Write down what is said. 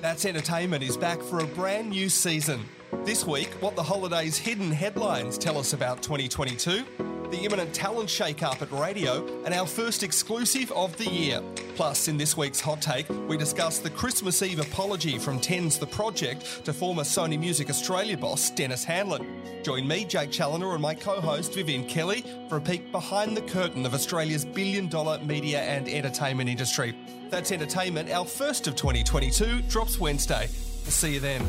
That's Entertainment is back for a brand new season. This week, what the holiday's hidden headlines tell us about 2022, the imminent talent shake-up at radio, and our first exclusive of the year. Plus, in this week's Hot Take, we discuss the Christmas Eve apology from TENS The Project to former Sony Music Australia boss Dennis Handlin. Join me, Jake Chaloner, and my co-host Vivian Kelly for a peek behind the curtain of Australia's billion-dollar media and entertainment industry. That's Entertainment, our first of 2022, drops Wednesday. See you then.